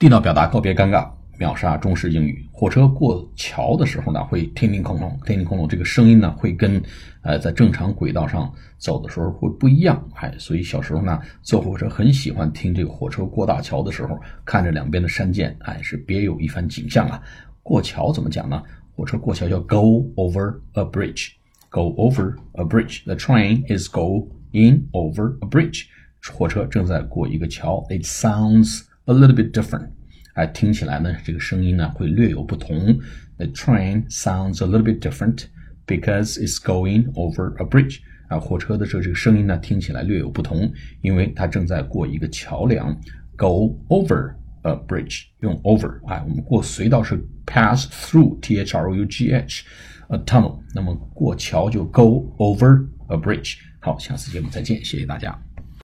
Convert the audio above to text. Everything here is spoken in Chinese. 地道表达告别尴尬，秒杀中式英语。火车过桥的时候呢，会叮叮哐哐，叮叮哐哐，这个声音呢会跟在正常轨道上走的时候会不一样。所以小时候呢坐火车很喜欢听这个火车过大桥的时候，看着两边的山涧，是别有一番景象啊。过桥怎么讲呢？火车过桥叫 go over a bridge。Go over a bridge. The train is going over a bridge. 火车正在过一个桥。It sounds a little bit different. 听起来呢，这个声音呢会略有不同。The train sounds a little bit different because it's going over a bridge. 火车的这个声音呢听起来略有不同，因为它正在过一个桥梁。Go over a bridge. 用 over 我们过隧道是 pass through, T-H-R-O-U-G-H.A tunnel， 那么过桥就 go over a bridge。 好，下次节目再见，谢谢大家。